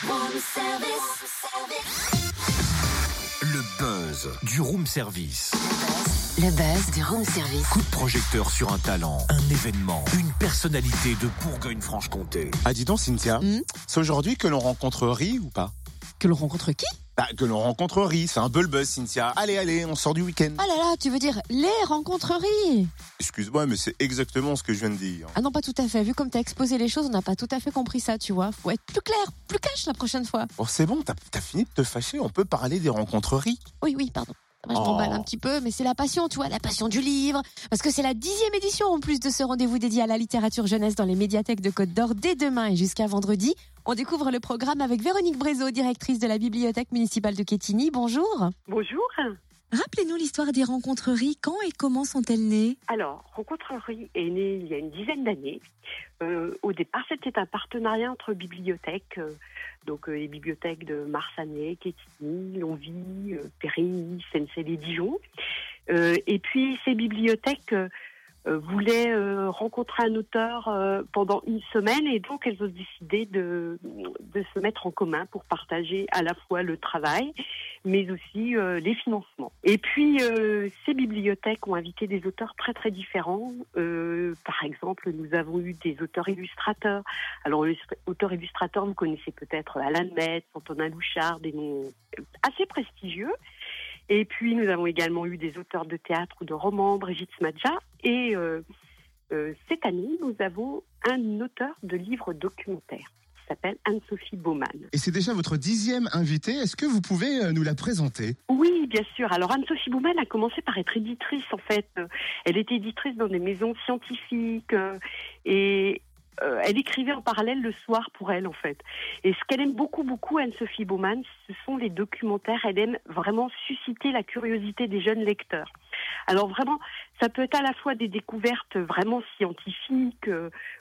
Le buzz du room service. Le buzz du room service. Coup de projecteur sur un talent, un événement, une personnalité de Bourgogne-Franche-Comté. Ah dis donc Cynthia, c'est aujourd'hui que l'on rencontre Rie ou pas? Que l'on rencontre qui? Que l'on rencontrerie, c'est un peu le buzz Cynthia. Allez, on sort du week-end. Ah là là, tu veux dire les rencontreries? Excuse-moi, mais c'est exactement ce que je viens de dire. Ah non, pas tout à fait, vu comme t'as exposé les choses, on n'a pas tout à fait compris ça, tu vois. Faut être plus clair, plus cash la prochaine fois. Bon, c'est bon, t'as fini de te fâcher, on peut parler des rencontreries. Oui, pardon. Moi, je m'emballe un petit peu, mais c'est la passion, tu vois, la passion du livre. Parce que c'est la 10e édition en plus de ce rendez-vous dédié à la littérature jeunesse dans les médiathèques de Côte d'Or. Dès demain et jusqu'à vendredi, on découvre le programme avec Véronique Brézeau, directrice de la bibliothèque municipale de Quétigny. Bonjour. Bonjour. Rappelez-nous l'histoire des rencontreries. Quand et comment sont-elles nées? Alors, Rencontreries est née il y a une dizaine d'années. Au départ, c'était un partenariat entre bibliothèques, les bibliothèques de Marsannay, Quétigny, Longvic, Périgny, Dijon. Et puis, ces bibliothèques voulaient rencontrer un auteur pendant une semaine, et donc elles ont décidé de se mettre en commun pour partager à la fois le travail, mais aussi les financements. Et puis, ces bibliothèques ont invité des auteurs très très différents. Par exemple, nous avons eu des auteurs-illustrateurs. Alors, les auteurs-illustrateurs, vous connaissez peut-être Alain Metz, Antonin Louchard, des noms assez prestigieux. Et puis, nous avons également eu des auteurs de théâtre ou de romans, Brigitte Smadja. Et cette année, nous avons un auteur de livres documentaires qui s'appelle Anne-Sophie Baumann. Et c'est déjà votre 10e invitée. Est-ce que vous pouvez nous la présenter? Oui, bien sûr. Alors, Anne-Sophie Baumann a commencé par être éditrice, en fait. Elle était éditrice dans des maisons scientifiques et... elle écrivait en parallèle le soir pour elle, en fait. Et ce qu'elle aime beaucoup, Anne-Sophie Baumann, ce sont les documentaires. Elle aime vraiment susciter la curiosité des jeunes lecteurs. Alors vraiment, ça peut être à la fois des découvertes vraiment scientifiques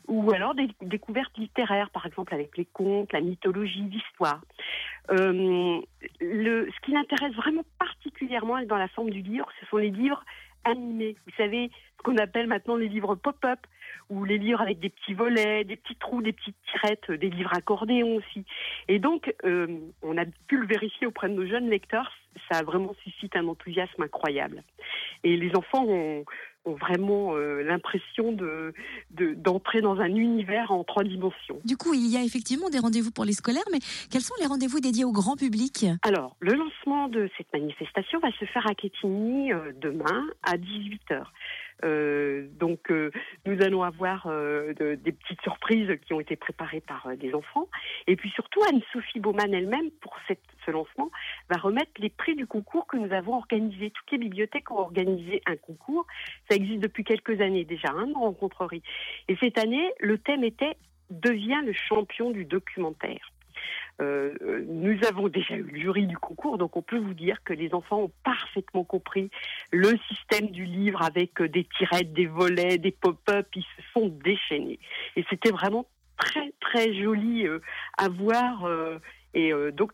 ou alors des découvertes littéraires, par exemple avec les contes, la mythologie, l'histoire. Ce qui l'intéresse vraiment particulièrement, elle, dans la forme du livre, ce sont les livres animés. Vous savez, ce qu'on appelle maintenant les livres pop-up, ou les livres avec des petits volets, des petits trous, des petites tirettes, des livres accordéons aussi. Et donc, on a pu le vérifier auprès de nos jeunes lecteurs, ça vraiment suscite un enthousiasme incroyable. Et les enfants ont vraiment l'impression d'entrer dans un univers en 3 dimensions. Du coup, il y a effectivement des rendez-vous pour les scolaires, mais quels sont les rendez-vous dédiés au grand public? Alors, le lancement de cette manifestation va se faire à Quétigny demain à 18h. Nous allons avoir des petites surprises qui ont été préparées par des enfants. Et puis surtout, Anne-Sophie Baumann elle-même, pour ce lancement, va remettre les prix du concours que nous avons organisé. Toutes les bibliothèques ont organisé un concours. Ça existe depuis quelques années déjà, Rencontreries. Et cette année, le thème était « Deviens le champion du documentaire ». Nous avons déjà eu le jury du concours, donc on peut vous dire que les enfants ont parfaitement compris le système du livre avec des tirettes, des volets, des pop-up, ils se sont déchaînés. Et c'était vraiment très très joli à voir. Donc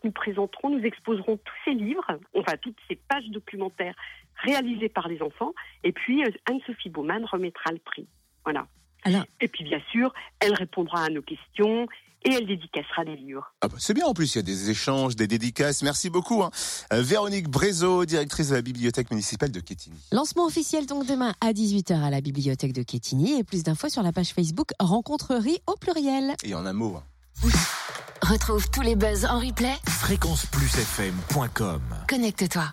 nous exposerons tous ces livres, enfin toutes ces pages documentaires réalisées par les enfants, et puis Anne-Sophie Baumann remettra le prix. Voilà. Alors... Et puis bien sûr, elle répondra à nos questions. Et elle dédicacera des livres. Ah bah c'est bien, en plus, il y a des échanges, des dédicaces. Merci beaucoup. Véronique Brézeau, directrice de la bibliothèque municipale de Quétigny. Lancement officiel donc demain à 18h à la bibliothèque de Quétigny. Et plus d'infos sur la page Facebook Rencontreries au pluriel. Et en un mot. Oui. Retrouve tous les buzz en replay. Fréquenceplusfm.com. Connecte-toi.